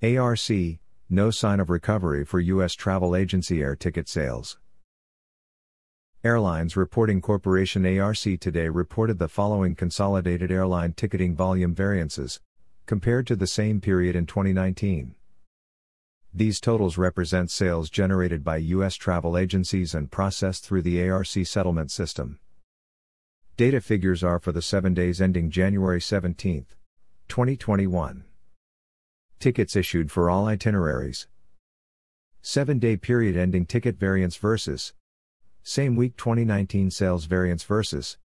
ARC, no sign of recovery for U.S. travel agency air ticket sales. Airlines Reporting Corporation ARC today reported the following consolidated airline ticketing volume variances, compared to the same period in 2019. These totals represent sales generated by U.S. travel agencies and processed through the ARC settlement system. Data figures are for the 7 days ending January 17, 2021. Tickets issued for all itineraries. 7-day period ending ticket variance versus same week 2019 sales variance versus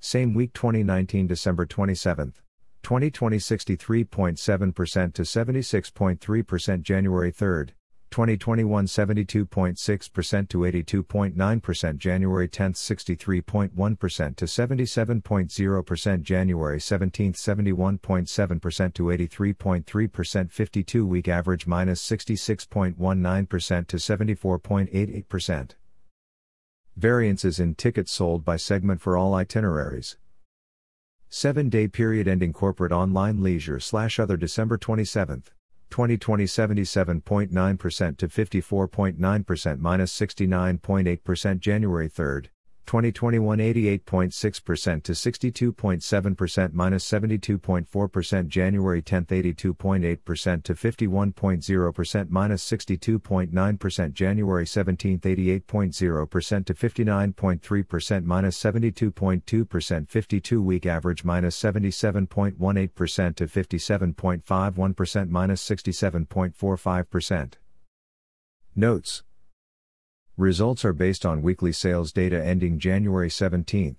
same week 2019 December 27, 2020 63.7% to 76.3% January 3, 2021 72.6% to 82.9% January 10, 63.1% to 77.0% January 17, 71.7% to 83.3% 52-week average minus 66.19% to 74.88%. Variances in tickets sold by segment for all itineraries. 7-day period ending corporate online leisure/other December 27, 2020 77.9% to 54.9% minus 69.8% January 3, 2021 88.6% to 62.7% minus 72.4% January 10, 82.8% to 51.0% minus 62.9% January 17, 88.0% to 59.3% minus 72.2% 52-week average minus 77.18% to 57.51% minus 67.45%. Notes. Results are based on weekly sales data ending January 17,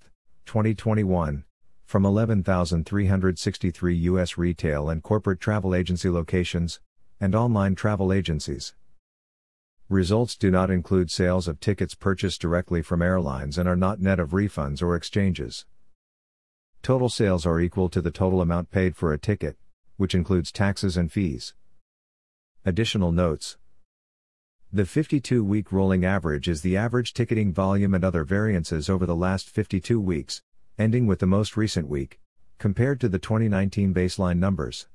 2021, from 11,363 U.S. retail and corporate travel agency locations, and online travel agencies. Results do not include sales of tickets purchased directly from airlines and are not net of refunds or exchanges. Total sales are equal to the total amount paid for a ticket, which includes taxes and fees. Additional notes. The 52-week rolling average is the average ticketing volume and other variances over the last 52 weeks, ending with the most recent week, compared to the 2019 baseline numbers.